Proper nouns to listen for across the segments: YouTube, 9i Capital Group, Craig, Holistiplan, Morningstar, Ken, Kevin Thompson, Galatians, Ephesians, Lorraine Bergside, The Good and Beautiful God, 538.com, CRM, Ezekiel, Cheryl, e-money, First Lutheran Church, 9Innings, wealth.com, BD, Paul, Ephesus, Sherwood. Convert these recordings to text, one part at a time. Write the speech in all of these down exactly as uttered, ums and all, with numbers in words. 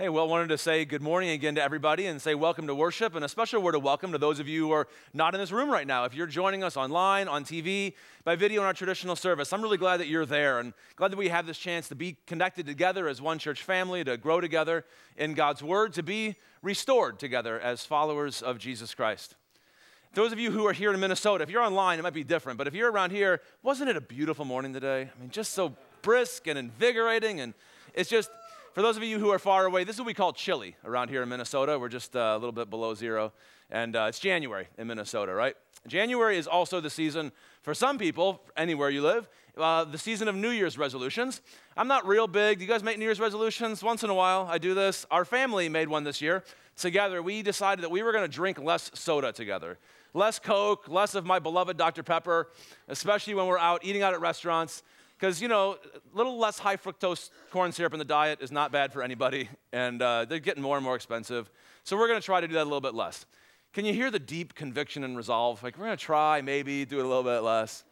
Hey, well, I wanted to say good morning again to everybody and say welcome to worship, and a special word of welcome to those of you who are not in this room right now. If you're joining us online, on T V, by video in our traditional service, I'm really glad that you're there and glad that we have this chance to be connected together as one church family, to grow together in God's word, to be restored together as followers of Jesus Christ. Those of you who are here in Minnesota, if you're online, it might be different, but if you're around here, wasn't it a beautiful morning today? I mean, just so brisk and invigorating, and it's just... For those of you who are far away, this is what we call chilly around here in Minnesota. We're just uh, a little bit below zero, and uh, it's January in Minnesota, right? January is also the season, for some people, anywhere you live, uh, the season of New Year's resolutions. I'm not real big. Do you guys make New Year's resolutions? Once in a while, I do this. Our family made one this year. Together, we decided that we were going to drink less soda together, less Coke, less of my beloved Doctor Pepper, especially when we're out eating out at restaurants. Because, you know, a little less high fructose corn syrup in the diet is not bad for anybody, and uh, they're getting more and more expensive. So we're going to try to do that a little bit less. Can you hear the deep conviction and resolve? Like, we're going to try, maybe, do it a little bit less.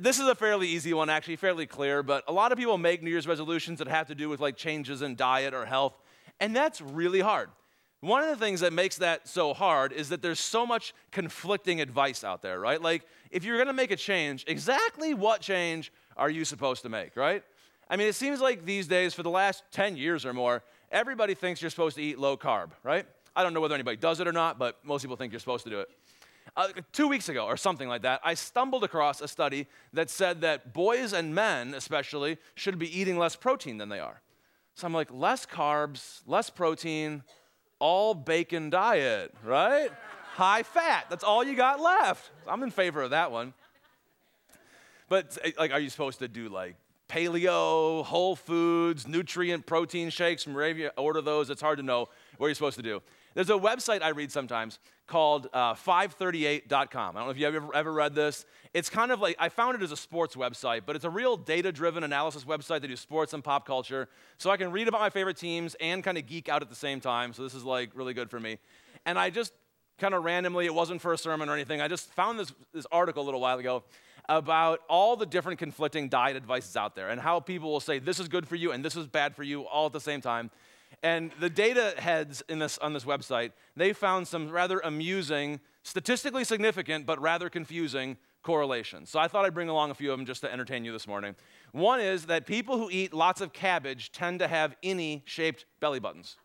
This is a fairly easy one, actually, fairly clear, but a lot of people make New Year's resolutions that have to do with, like, changes in diet or health, and that's really hard. One of the things that makes that so hard is that there's so much conflicting advice out there, right? Like, if you're going to make a change, exactly what change are you supposed to make, right? I mean, it seems like these days, for the last ten years or more, everybody thinks you're supposed to eat low carb, right? I don't know whether anybody does it or not, but most people think you're supposed to do it. Uh, two weeks ago or something like that, I stumbled across a study that said that boys and men especially should be eating less protein than they are. So I'm like, less carbs, less protein, all bacon diet, right? High fat, that's all you got left. I'm in favor of that one. But, like, are you supposed to do, like, paleo, whole foods, nutrient protein shakes from wherever you order those? It's hard to know what you're supposed to do. There's a website I read sometimes called uh, five thirty-eight dot com. I don't know if you've ever, ever read this. It's kind of like, I found it as a sports website, but it's a real data-driven analysis website. They do sports and pop culture. So I can read about my favorite teams and kind of geek out at the same time. So this is, like, really good for me. And I just kind of randomly, it wasn't for a sermon or anything, I just found this, this article a little while ago about all the different conflicting diet advices out there and how people will say this is good for you and this is bad for you all at the same time. And the data heads in this, on this website, they found some rather amusing, statistically significant, but rather confusing correlations. So I thought I'd bring along a few of them just to entertain you this morning. One is that people who eat lots of cabbage tend to have innie-shaped belly buttons.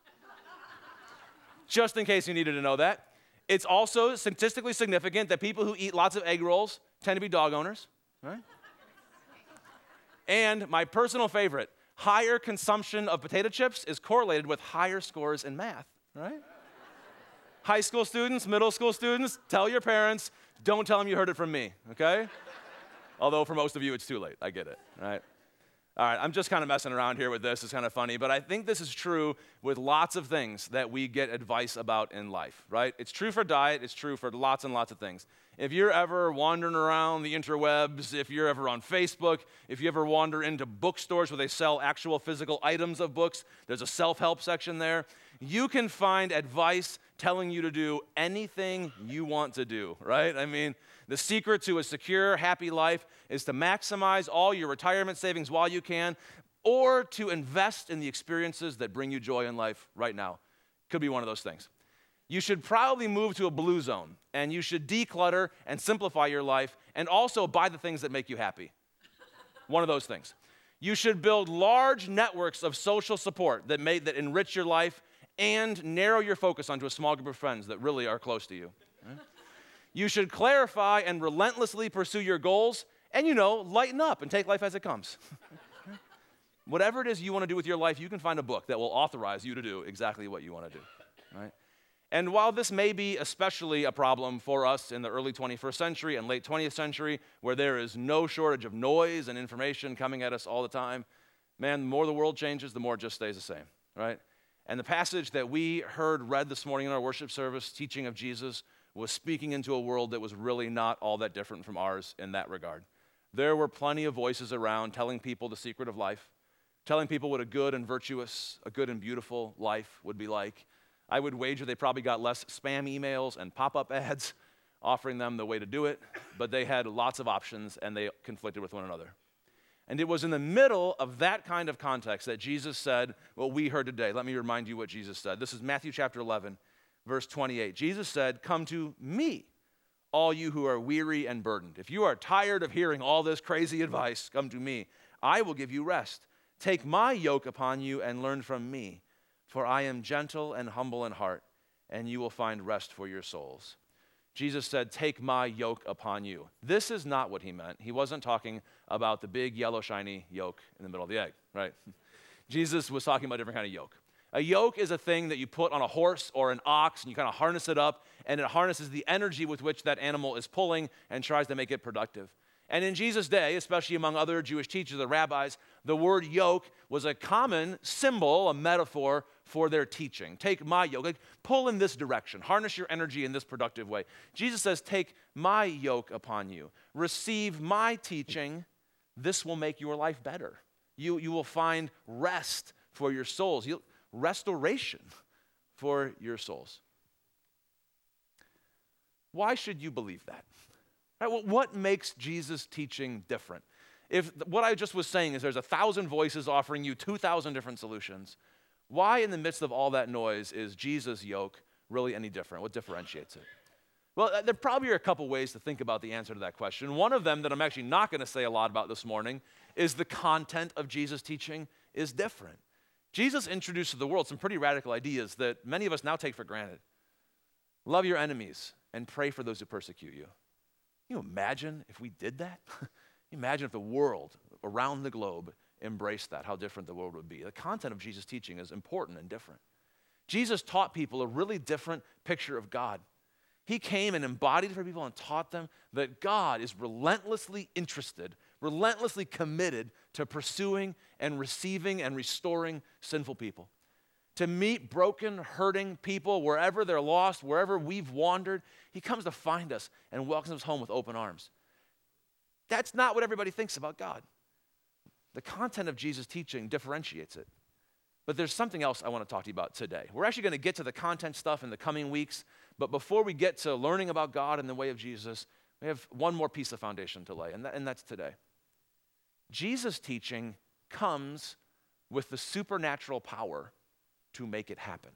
Just in case you needed to know that. It's also statistically significant that people who eat lots of egg rolls tend to be dog owners, right? And my personal favorite, higher consumption of potato chips is correlated with higher scores in math, right? High school students, middle school students, tell your parents, don't tell them you heard it from me, okay? Although for most of you, it's too late. I get it, right? All right, I'm just kind of messing around here with this. It's kind of funny, but I think this is true with lots of things that we get advice about in life, right? It's true for diet. It's true for lots and lots of things. If you're ever wandering around the interwebs, if you're ever on Facebook, if you ever wander into bookstores where they sell actual physical items of books, there's a self-help section there. You can find advice telling you to do anything you want to do, right? I mean, the secret to a secure, happy life is to maximize all your retirement savings while you can, or to invest in the experiences that bring you joy in life right now. Could be one of those things. You should probably move to a blue zone, and you should declutter and simplify your life, and also buy the things that make you happy. One of those things. You should build large networks of social support that may, that enrich your life and narrow your focus onto a small group of friends that really are close to you. You should clarify and relentlessly pursue your goals and, you know, lighten up and take life as it comes. Whatever it is you want to do with your life, you can find a book that will authorize you to do exactly what you want to do, right? And while this may be especially a problem for us in the early twenty-first century and late twentieth century, where there is no shortage of noise and information coming at us all the time, man, the more the world changes, the more it just stays the same, right? And the passage that we heard read this morning in our worship service, teaching of Jesus, was speaking into a world that was really not all that different from ours in that regard. There were plenty of voices around telling people the secret of life, telling people what a good and virtuous, a good and beautiful life would be like. I would wager they probably got less spam emails and pop-up ads offering them the way to do it, but they had lots of options and they conflicted with one another. And it was in the middle of that kind of context that Jesus said what we heard today. Let me remind you what Jesus said. This is Matthew chapter eleven, verse twenty-eight. Jesus said, "Come to me, all you who are weary and burdened." If you are tired of hearing all this crazy advice, come to me. I will give you rest. Take my yoke upon you and learn from me, for I am gentle and humble in heart, and you will find rest for your souls. Jesus said, "Take my yoke upon you." This is not what he meant. He wasn't talking about the big, yellow, shiny yolk in the middle of the egg, right? Jesus was talking about a different kind of yoke. A yoke is a thing that you put on a horse or an ox, and you kind of harness it up, and it harnesses the energy with which that animal is pulling and tries to make it productive. And in Jesus' day, especially among other Jewish teachers, the rabbis, the word yoke was a common symbol, a metaphor for their teaching. Take my yoke, like pull in this direction, harness your energy in this productive way. Jesus says, take my yoke upon you. Receive my teaching. This will make your life better. You, you will find rest for your souls, You'll, restoration for your souls. Why should you believe that? Right, well, what makes Jesus' teaching different? If what I just was saying is there's a thousand voices offering you two thousand different solutions, why in the midst of all that noise is Jesus' yoke really any different? What differentiates it? Well, there probably are a couple ways to think about the answer to that question. One of them that I'm actually not going to say a lot about this morning is the content of Jesus' teaching is different. Jesus introduced to the world some pretty radical ideas that many of us now take for granted. Love your enemies and pray for those who persecute you. Can you imagine if we did that? Can you imagine if the world around the globe embraced that, how different the world would be? The content of Jesus' teaching is important and different. Jesus taught people a really different picture of God. He came and embodied for people and taught them that God is relentlessly interested, relentlessly committed to pursuing and receiving and restoring sinful people. To meet broken, hurting people wherever they're lost, wherever we've wandered. He comes to find us and welcomes us home with open arms. That's not what everybody thinks about God. The content of Jesus' teaching differentiates it. But there's something else I want to talk to you about today. We're actually going to get to the content stuff in the coming weeks, but before we get to learning about God and the way of Jesus, we have one more piece of foundation to lay, and, that, and that's today. Jesus' teaching comes with the supernatural power to make it happen.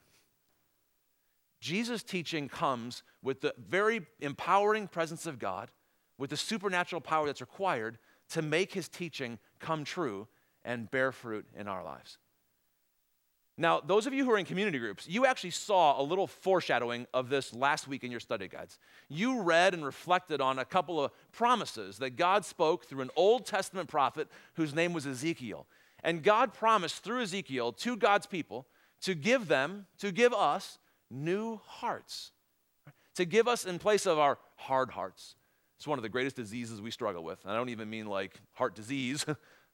Jesus' teaching comes with the very empowering presence of God, with the supernatural power that's required to make his teaching come true and bear fruit in our lives. Now, those of you who are in community groups, you actually saw a little foreshadowing of this last week in your study guides. You read and reflected on a couple of promises that God spoke through an Old Testament prophet whose name was Ezekiel. And God promised through Ezekiel to God's people to give them, to give us new hearts, to give us in place of our hard hearts. It's one of the greatest diseases we struggle with. And I don't even mean like heart disease,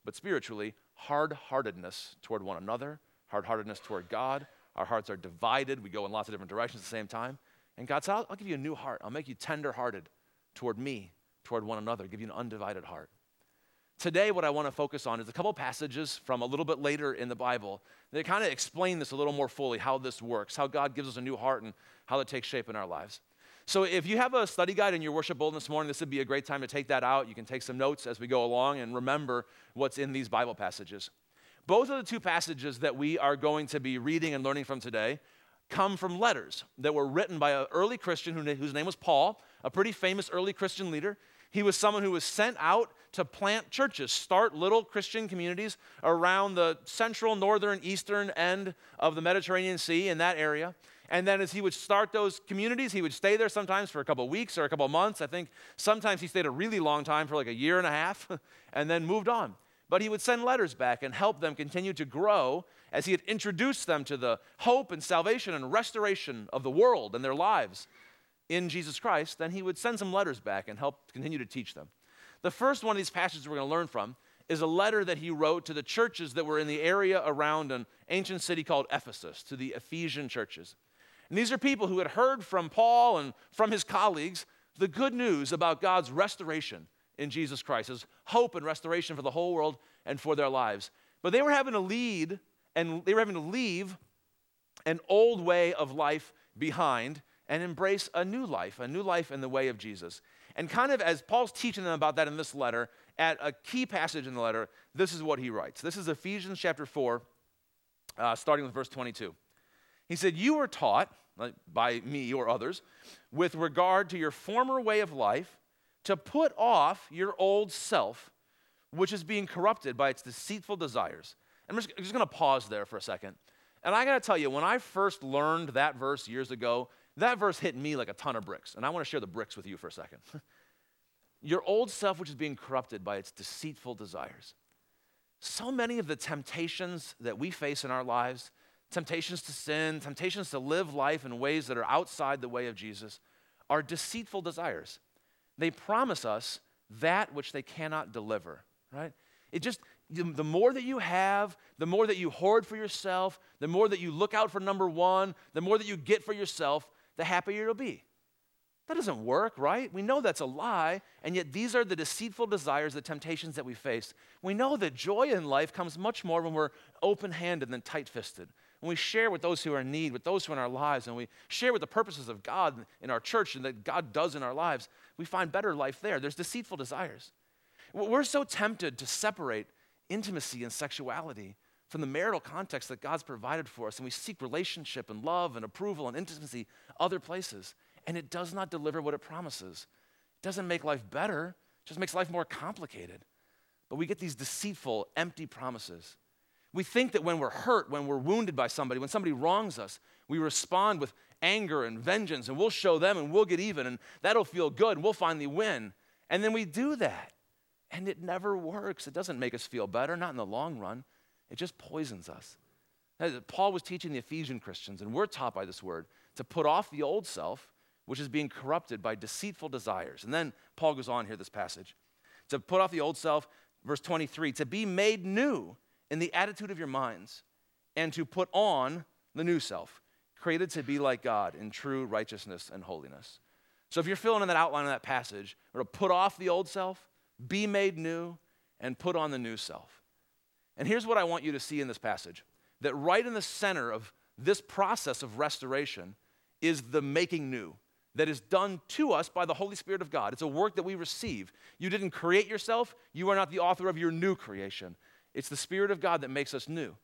but spiritually, hard-heartedness toward one another, hard-heartedness toward God. Our hearts are divided. We go in lots of different directions at the same time. And God said, I'll, I'll give you a new heart. I'll make you tender-hearted toward me, toward one another, give you an undivided heart. Today, what I want to focus on is a couple passages from a little bit later in the Bible that kind of explain this a little more fully, how this works, how God gives us a new heart and how that takes shape in our lives. So if you have a study guide in your worship bulletin this morning, this would be a great time to take that out. You can take some notes as we go along and remember what's in these Bible passages. Both of the two passages that we are going to be reading and learning from today come from letters that were written by an early Christian whose name was Paul, a pretty famous early Christian leader. He was someone who was sent out to plant churches, start little Christian communities around the central, northern, eastern end of the Mediterranean Sea in that area. And then as he would start those communities, he would stay there sometimes for a couple weeks or a couple months. I think sometimes he stayed a really long time for like a year and a half and then moved on. But he would send letters back and help them continue to grow as he had introduced them to the hope and salvation and restoration of the world and their lives in Jesus Christ. Then he would send some letters back and help continue to teach them. The first one of these passages we're going to learn from is a letter that he wrote to the churches that were in the area around an ancient city called Ephesus, to the Ephesian churches. And these are people who had heard from Paul and from his colleagues the good news about God's restoration in Jesus Christ, his hope and restoration for the whole world and for their lives. But they were having to lead, and they were having to leave an old way of life behind and embrace a new life, a new life in the way of Jesus. And kind of as Paul's teaching them about that in this letter, at a key passage in the letter, this is what he writes. This is Ephesians chapter four, uh, starting with verse twenty-two. He said, you were taught, by me or others, with regard to your former way of life, to put off your old self, which is being corrupted by its deceitful desires. I'm just, just going to pause there for a second. And I got to tell you, when I first learned that verse years ago, that verse hit me like a ton of bricks. And I want to share the bricks with you for a second. Your old self, which is being corrupted by its deceitful desires. So many of the temptations that we face in our lives, temptations to sin, temptations to live life in ways that are outside the way of Jesus, are deceitful desires. They promise us that which they cannot deliver, right? It just, the more that you have, the more that you hoard for yourself, the more that you look out for number one, the more that you get for yourself, the happier you'll be. That doesn't work, right? We know that's a lie, and yet these are the deceitful desires, the temptations that we face. We know that joy in life comes much more when we're open-handed than tight-fisted. When we share with those who are in need, with those who are in our lives, and we share with the purposes of God in our church and that God does in our lives, we find better life there. There's deceitful desires. We're so tempted to separate intimacy and sexuality from the marital context that God's provided for us, and we seek relationship and love and approval and intimacy other places, and it does not deliver what it promises. It doesn't make life better, it just makes life more complicated. But we get these deceitful, empty promises. We think that when we're hurt, when we're wounded by somebody, when somebody wrongs us, we respond with anger and vengeance, and we'll show them, and we'll get even, and that'll feel good, and we'll finally win. And then we do that. And it never works. It doesn't make us feel better, not in the long run. It just poisons us. Paul was teaching the Ephesian Christians, and we're taught by this word, to put off the old self, which is being corrupted by deceitful desires. And then Paul goes on here, this passage. To put off the old self, verse twenty-three, to be made new in the attitude of your minds, and to put on the new self, created to be like God in true righteousness and holiness. So if you're filling in that outline of that passage, we're to put off the old self, be made new, and put on the new self. And here's what I want you to see in this passage, that right in the center of this process of restoration is the making new that is done to us by the Holy Spirit of God. It's a work that we receive. You didn't create yourself. You are not the author of your new creation. It's the Spirit of God that makes us new.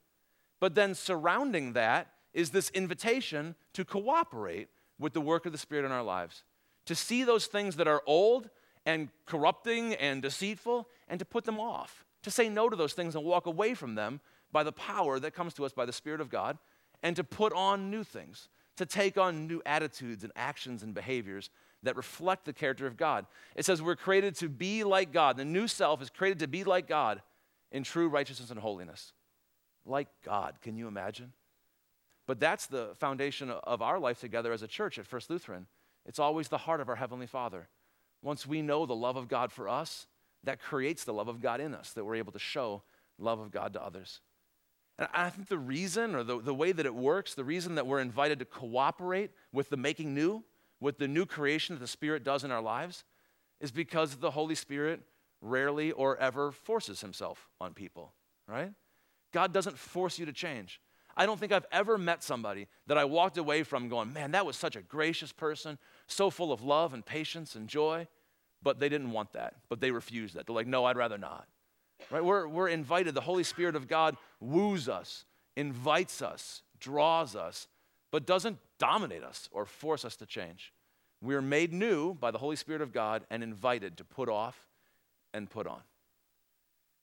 But then surrounding that is this invitation to cooperate with the work of the Spirit in our lives, to see those things that are old and corrupting and deceitful, and to put them off, to say no to those things and walk away from them by the power that comes to us by the Spirit of God, and to put on new things, to take on new attitudes and actions and behaviors that reflect the character of God. It says we're created to be like God. The new self is created to be like God in true righteousness and holiness. Like God, can you imagine? But that's the foundation of our life together as a church at First Lutheran. It's always the heart of our Heavenly Father. Once we know the love of God for us, that creates the love of God in us, that we're able to show love of God to others. And I think the reason, or the, the way that it works, the reason that we're invited to cooperate with the making new, with the new creation that the Spirit does in our lives, is because the Holy Spirit rarely or ever forces himself on people, right? God doesn't force you to change. I don't think I've ever met somebody that I walked away from going, man, that was such a gracious person, so full of love and patience and joy, but they didn't want that, but they refused that. They're like, no, I'd rather not, right? We're, we're invited. The Holy Spirit of God woos us, invites us, draws us, but doesn't dominate us or force us to change. We're made new by the Holy Spirit of God and invited to put off and put on.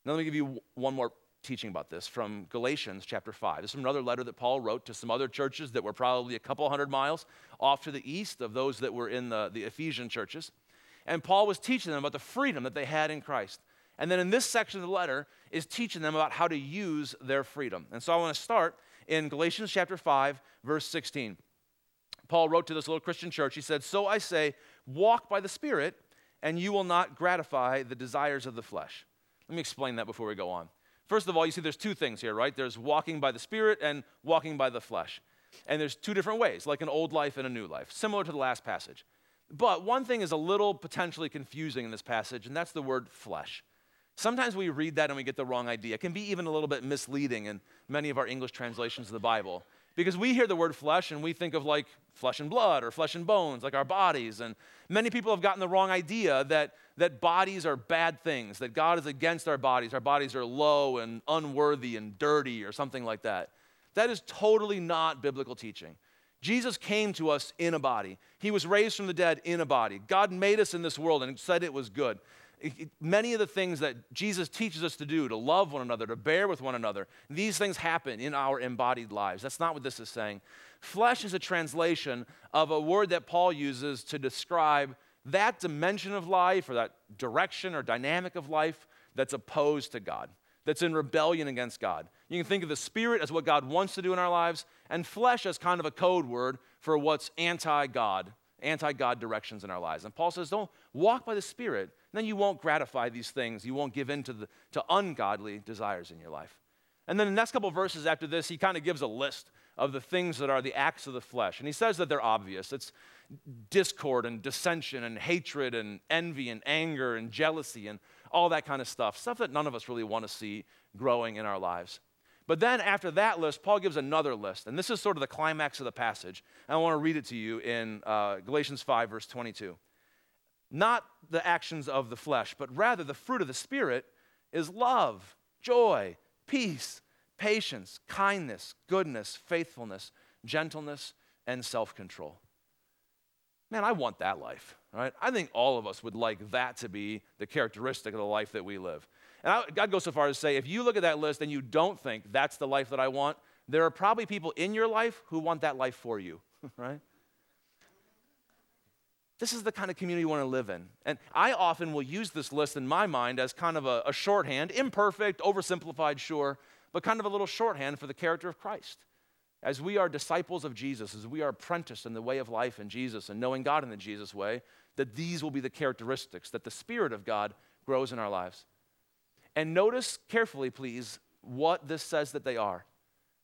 Now let me give you one more teaching about this from Galatians chapter five. This is another letter that Paul wrote to some other churches that were probably a couple hundred miles off to the east of those that were in the, the Ephesian churches. And Paul was teaching them about the freedom that they had in Christ. And then in this section of the letter is teaching them about how to use their freedom. And so I want to start in Galatians chapter five, verse sixteen. Paul wrote to this little Christian church. He said, so I say, walk by the Spirit, and you will not gratify the desires of the flesh. Let me explain that before we go on. First of all, you see there's two things here, right? There's walking by the Spirit and walking by the flesh. And there's two different ways, like an old life and a new life, similar to the last passage. But one thing is a little potentially confusing in this passage, and that's the word flesh. Sometimes we read that and we get the wrong idea. It can be even a little bit misleading in many of our English translations of the Bible Because we hear the word flesh and we think of like flesh and blood or flesh and bones, like our bodies. And many people have gotten the wrong idea that, that bodies are bad things, that God is against our bodies. Our bodies are low and unworthy and dirty or something like that. That is totally not biblical teaching. Jesus came to us in a body. He was raised from the dead in a body. God made us in this world and said it was good. Many of the things that Jesus teaches us to do, to love one another, to bear with one another, these things happen in our embodied lives. That's not what this is saying. Flesh is a translation of a word that Paul uses to describe that dimension of life or that direction or dynamic of life that's opposed to God, that's in rebellion against God. You can think of the spirit as what God wants to do in our lives and flesh as kind of a code word for what's anti-God, anti-God directions in our lives. And Paul says, don't walk by the Spirit, then you won't gratify these things. You won't give in to, the, to ungodly desires in your life. And then the next couple of verses after this, he kind of gives a list of the things that are the acts of the flesh. And he says that they're obvious. It's discord and dissension and hatred and envy and anger and jealousy and all that kind of stuff, stuff that none of us really want to see growing in our lives. But then after that list, Paul gives another list, and this is sort of the climax of the passage. And I want to read it to you in uh, Galatians five, verse twenty-two. Not the actions of the flesh, but rather the fruit of the Spirit is love, joy, peace, patience, kindness, goodness, faithfulness, gentleness, and self-control. Man, I want that life, right? I think all of us would like that to be the characteristic of the life that we live. And I, I'd go so far as to say, if you look at that list and you don't think that's the life that I want, there are probably people in your life who want that life for you, right? This is the kind of community you want to live in. And I often will use this list in my mind as kind of a, a shorthand, imperfect, oversimplified, sure, but kind of a little shorthand for the character of Christ. As we are disciples of Jesus, as we are apprenticed in the way of life in Jesus and knowing God in the Jesus way, that these will be the characteristics, that the Spirit of God grows in our lives. And notice carefully, please, what this says that they are.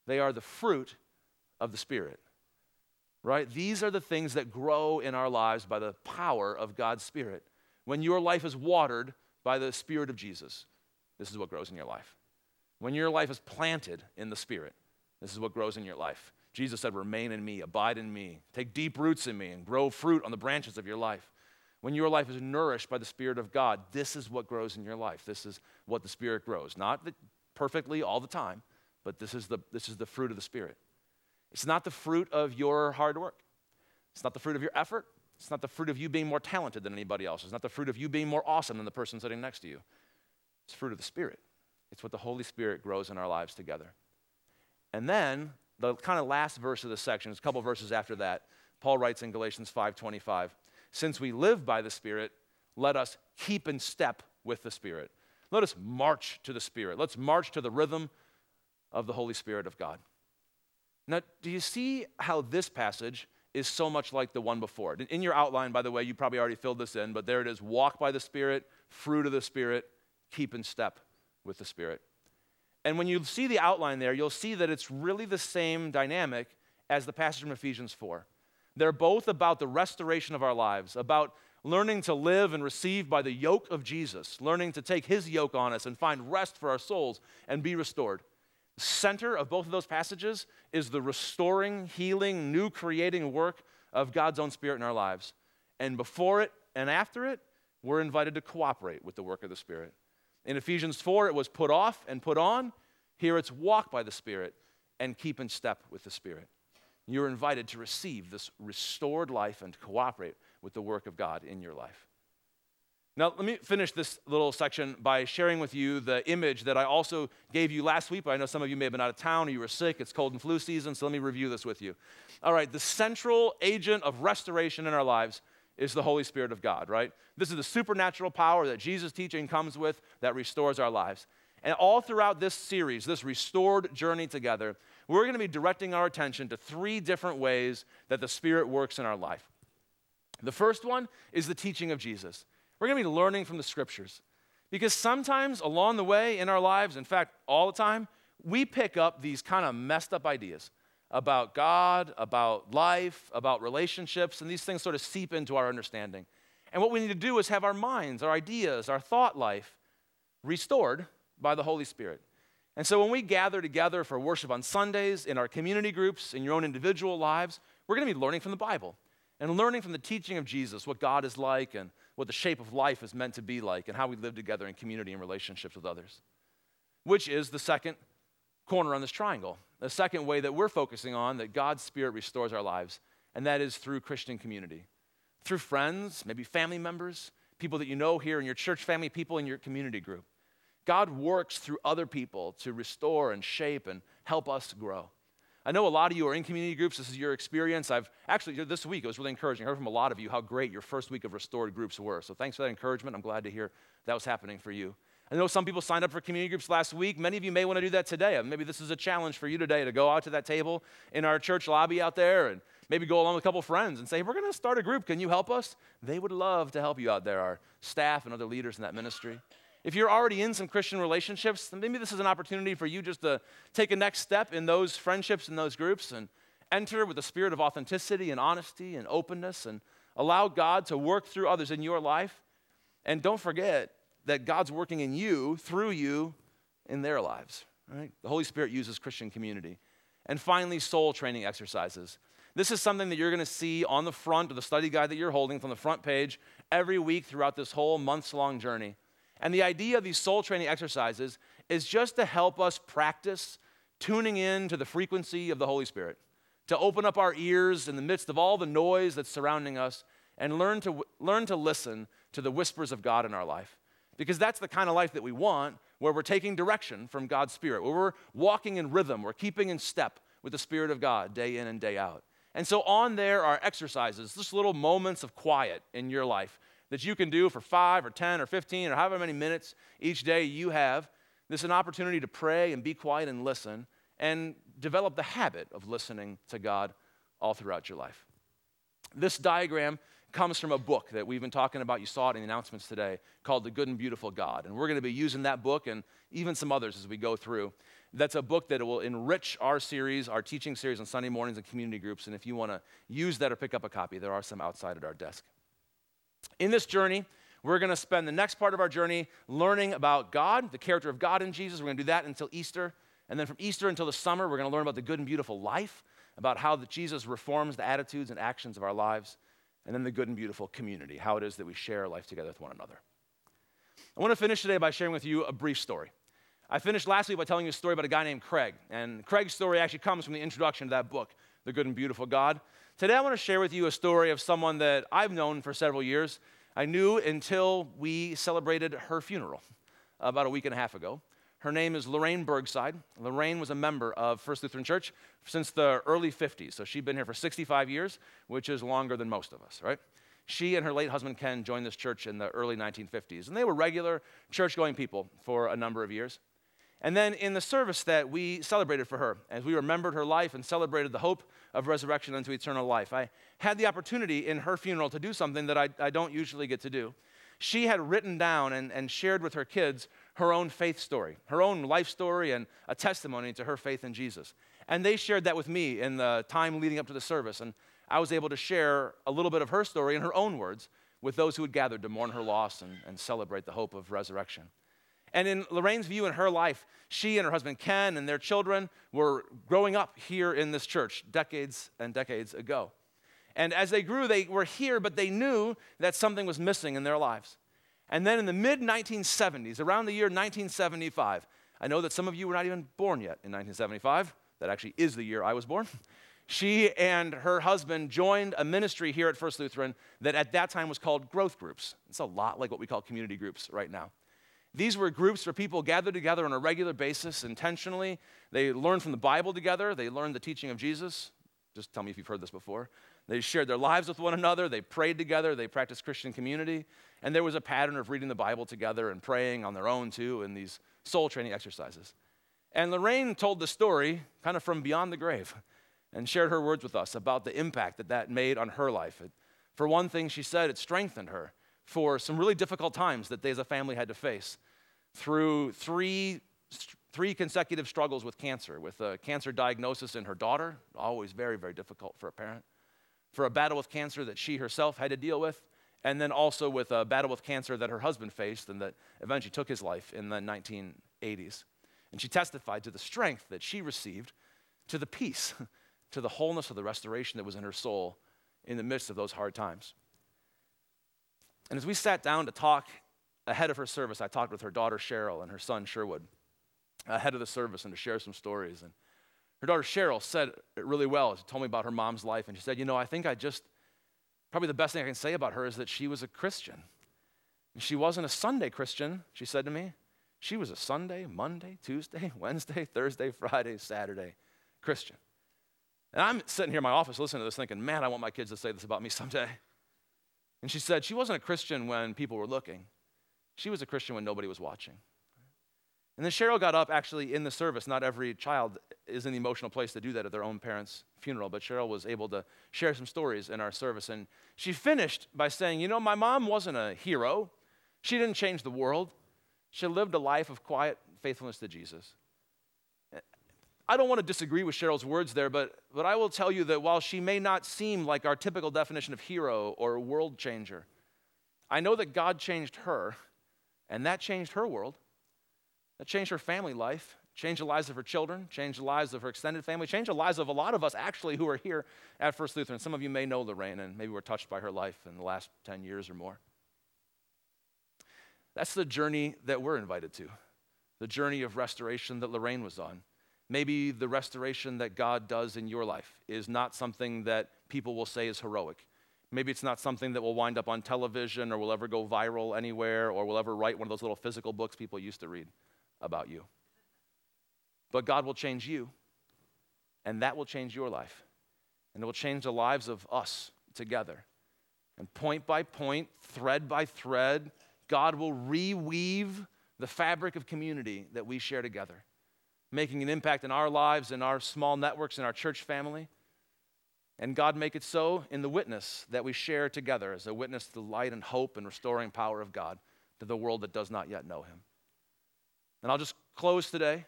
They are the fruit of the Spirit, right? These are the things that grow in our lives by the power of God's Spirit. When your life is watered by the Spirit of Jesus, this is what grows in your life. When your life is planted in the Spirit, this is what grows in your life. Jesus said, remain in me, abide in me, take deep roots in me, and grow fruit on the branches of your life. When your life is nourished by the Spirit of God, this is what grows in your life. This is what the Spirit grows. Not perfectly all the time, but this is the, this is the fruit of the Spirit. It's not the fruit of your hard work. It's not the fruit of your effort. It's not the fruit of you being more talented than anybody else. It's not the fruit of you being more awesome than the person sitting next to you. It's fruit of the Spirit. It's what the Holy Spirit grows in our lives together. And then the kind of last verse of the section, it's a couple verses after that, Paul writes in Galatians five twenty-five, since we live by the Spirit, let us keep in step with the Spirit. Let us march to the Spirit. Let's march to the rhythm of the Holy Spirit of God. Now, do you see how this passage is so much like the one before? In your outline, by the way, you probably already filled this in, but there it is, walk by the Spirit, fruit of the Spirit, keep in step with the Spirit. And when you see the outline there, you'll see that it's really the same dynamic as the passage from Ephesians four. They're both about the restoration of our lives, about learning to live and receive by the yoke of Jesus, learning to take his yoke on us and find rest for our souls and be restored. The center of both of those passages is the restoring, healing, new creating work of God's own Spirit in our lives. And before it and after it, we're invited to cooperate with the work of the Spirit. In Ephesians four, it was put off and put on. Here it's walk by the Spirit and keep in step with the Spirit. You're invited to receive this restored life and cooperate with the work of God in your life. Now, let me finish this little section by sharing with you the image that I also gave you last week, but I know some of you may have been out of town or you were sick. It's cold and flu season, so let me review this with you. All right, the central agent of restoration in our lives is the Holy Spirit of God, right? This is the supernatural power that Jesus' teaching comes with that restores our lives. And all throughout this series, this restored journey together, we're going to be directing our attention to three different ways that the Spirit works in our life. The first one is the teaching of Jesus. We're going to be learning from the Scriptures because sometimes along the way in our lives, in fact, all the time, we pick up these kind of messed up ideas about God, about life, about relationships, and these things sort of seep into our understanding. And what we need to do is have our minds, our ideas, our thought life restored by the Holy Spirit. And so when we gather together for worship on Sundays, in our community groups, in your own individual lives, we're going to be learning from the Bible and learning from the teaching of Jesus, what God is like and what the shape of life is meant to be like and how we live together in community and relationships with others, which is the second corner on this triangle, the second way that we're focusing on that God's Spirit restores our lives, and that is through Christian community, through friends, maybe family members, people that you know here in your church family, people in your community group. God works through other people to restore and shape and help us grow. I know a lot of you are in community groups. This is your experience. I've actually, this week, it was really encouraging. I heard from a lot of you how great your first week of restored groups were. So thanks for that encouragement. I'm glad to hear that was happening for you. I know some people signed up for community groups last week. Many of you may want to do that today. Maybe this is a challenge for you today to go out to that table in our church lobby out there and maybe go along with a couple friends and say, we're going to start a group. Can you help us? They would love to help you out there, our staff and other leaders in that ministry. If you're already in some Christian relationships, then maybe this is an opportunity for you just to take a next step in those friendships and those groups and enter with a spirit of authenticity and honesty and openness and allow God to work through others in your life. And don't forget that God's working in you, through you, in their lives, right? The Holy Spirit uses Christian community. And finally, soul training exercises. This is something that you're going to see on the front of the study guide that you're holding from the front page every week throughout this whole months-long journey. And the idea of these soul training exercises is just to help us practice tuning in to the frequency of the Holy Spirit, to open up our ears in the midst of all the noise that's surrounding us and learn to learn to listen to the whispers of God in our life. Because that's the kind of life that we want, where we're taking direction from God's Spirit, where we're walking in rhythm, we're keeping in step with the Spirit of God day in and day out. And so on there are exercises, just little moments of quiet in your life that you can do for five or ten or fifteen or however many minutes each day you have. This is an opportunity to pray and be quiet and listen and develop the habit of listening to God all throughout your life. This diagram comes from a book that we've been talking about. You saw it in the announcements today, called The Good and Beautiful God. And we're going to be using that book and even some others as we go through. That's a book that will enrich our series, our teaching series on Sunday mornings and community groups. And if you want to use that or pick up a copy, there are some outside at our desk. In this journey, we're going to spend the next part of our journey learning about God, the character of God in Jesus. We're going to do that until Easter. And then from Easter until the summer, we're going to learn about the good and beautiful life, about how that Jesus reforms the attitudes and actions of our lives, and then the good and beautiful community, how it is that we share our life together with one another. I want to finish today by sharing with you a brief story. I finished last week by telling you a story about a guy named Craig. And Craig's story actually comes from the introduction to that book, The Good and Beautiful God. Today I want to share with you a story of someone that I've known for several years. I knew until we celebrated her funeral about a week and a half ago. Her name is Lorraine Bergside. Lorraine was a member of First Lutheran Church since the early fifties, so she'd been here for sixty-five years, which is longer than most of us, right? She and her late husband Ken joined this church in the early nineteen fifties, and they were regular church-going people for a number of years. And then in the service that we celebrated for her, as we remembered her life and celebrated the hope of resurrection unto eternal life, I had the opportunity in her funeral to do something that I, I don't usually get to do. She had written down and, and shared with her kids her own faith story, her own life story, and a testimony to her faith in Jesus. And they shared that with me in the time leading up to the service, and I was able to share a little bit of her story in her own words with those who had gathered to mourn her loss and, and celebrate the hope of resurrection. And in Lorraine's view, in her life, she and her husband Ken and their children were growing up here in this church decades and decades ago. And as they grew, they were here, but they knew that something was missing in their lives. And then in the mid nineteen seventies, around the year nineteen seventy-five, I know that some of you were not even born yet in nineteen seventy-five. That actually is the year I was born. She and her husband joined a ministry here at First Lutheran that at that time was called growth groups. It's a lot like what we call community groups right now. These were groups where people gathered together on a regular basis intentionally. They learned from the Bible together. They learned the teaching of Jesus. Just tell me if you've heard this before. They shared their lives with one another. They prayed together. They practiced Christian community. And there was a pattern of reading the Bible together and praying on their own, too, in these soul training exercises. And Lorraine told the story kind of from beyond the grave and shared her words with us about the impact that that made on her life. It, for one thing, she said it strengthened her for some really difficult times that they as a family had to face, through three three consecutive struggles with cancer, with a cancer diagnosis in her daughter, always very, very difficult for a parent, for a battle with cancer that she herself had to deal with, and then also with a battle with cancer that her husband faced and that eventually took his life in the nineteen eighties. And she testified to the strength that she received, to the peace, to the wholeness of the restoration that was in her soul in the midst of those hard times. And as we sat down to talk ahead of her service, I talked with her daughter, Cheryl, and her son, Sherwood, ahead of the service and to share some stories. And her daughter, Cheryl, said it really well. She told me about her mom's life, and she said, you know, I think I just, probably the best thing I can say about her is that she was a Christian. And she wasn't a Sunday Christian, she said to me. She was a Sunday, Monday, Tuesday, Wednesday, Thursday, Friday, Saturday Christian. And I'm sitting here in my office listening to this thinking, man, I want my kids to say this about me someday. And she said she wasn't a Christian when people were looking. She was a Christian when nobody was watching. And then Cheryl got up actually in the service. Not every child is in the emotional place to do that at their own parents' funeral, but Cheryl was able to share some stories in our service. And she finished by saying, you know, my mom wasn't a hero. She didn't change the world. She lived a life of quiet faithfulness to Jesus. I don't want to disagree with Cheryl's words there, but, but I will tell you that while she may not seem like our typical definition of hero or world changer, I know that God changed her, and that changed her world. That changed her family life, changed the lives of her children, changed the lives of her extended family, changed the lives of a lot of us actually who are here at First Lutheran. Some of you may know Lorraine, and maybe were touched by her life in the last ten years or more. That's the journey that we're invited to, the journey of restoration that Lorraine was on. Maybe the restoration that God does in your life is not something that people will say is heroic. Maybe it's not something that will wind up on television or will ever go viral anywhere or will ever write one of those little physical books people used to read about you. But God will change you, and that will change your life, and it will change the lives of us together. And point by point, thread by thread, God will reweave the fabric of community that we share together, making an impact in our lives, in our small networks, in our church family. And God make it so in the witness that we share together as a witness to the light and hope and restoring power of God to the world that does not yet know him. And I'll just close today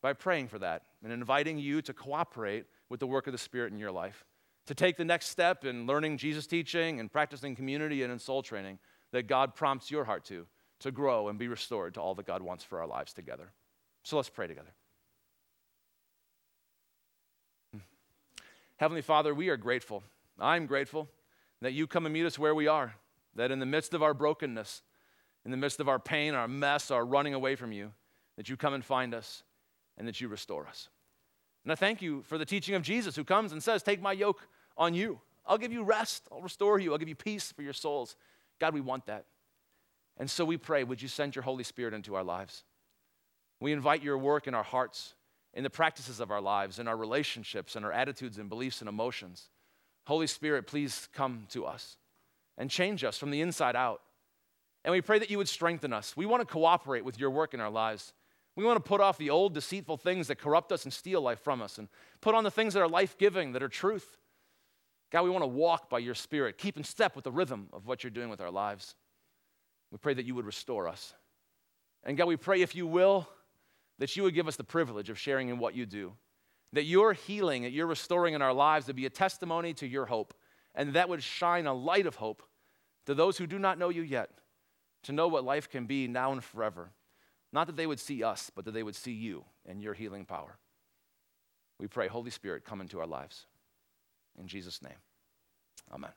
by praying for that and inviting you to cooperate with the work of the Spirit in your life, to take the next step in learning Jesus' teaching and practicing community and in soul training that God prompts your heart to, to grow and be restored to all that God wants for our lives together. So let's pray together. Heavenly Father, we are grateful. I'm grateful that you come and meet us where we are, that in the midst of our brokenness, in the midst of our pain, our mess, our running away from you, that you come and find us and that you restore us. And I thank you for the teaching of Jesus who comes and says, take my yoke on you. I'll give you rest. I'll restore you. I'll give you peace for your souls. God, we want that. And so we pray, would you send your Holy Spirit into our lives? We invite your work in our hearts, in the practices of our lives, in our relationships, in our attitudes and beliefs and emotions. Holy Spirit, please come to us and change us from the inside out. And we pray that you would strengthen us. We want to cooperate with your work in our lives. We want to put off the old deceitful things that corrupt us and steal life from us and put on the things that are life-giving, that are truth. God, we want to walk by your Spirit, keep in step with the rhythm of what you're doing with our lives. We pray that you would restore us. And God, we pray, if you will, that you would give us the privilege of sharing in what you do, that your healing, that you're restoring in our lives to be a testimony to your hope, and that would shine a light of hope to those who do not know you yet, to know what life can be now and forever. Not that they would see us, but that they would see you and your healing power. We pray, Holy Spirit, come into our lives. In Jesus' name, amen.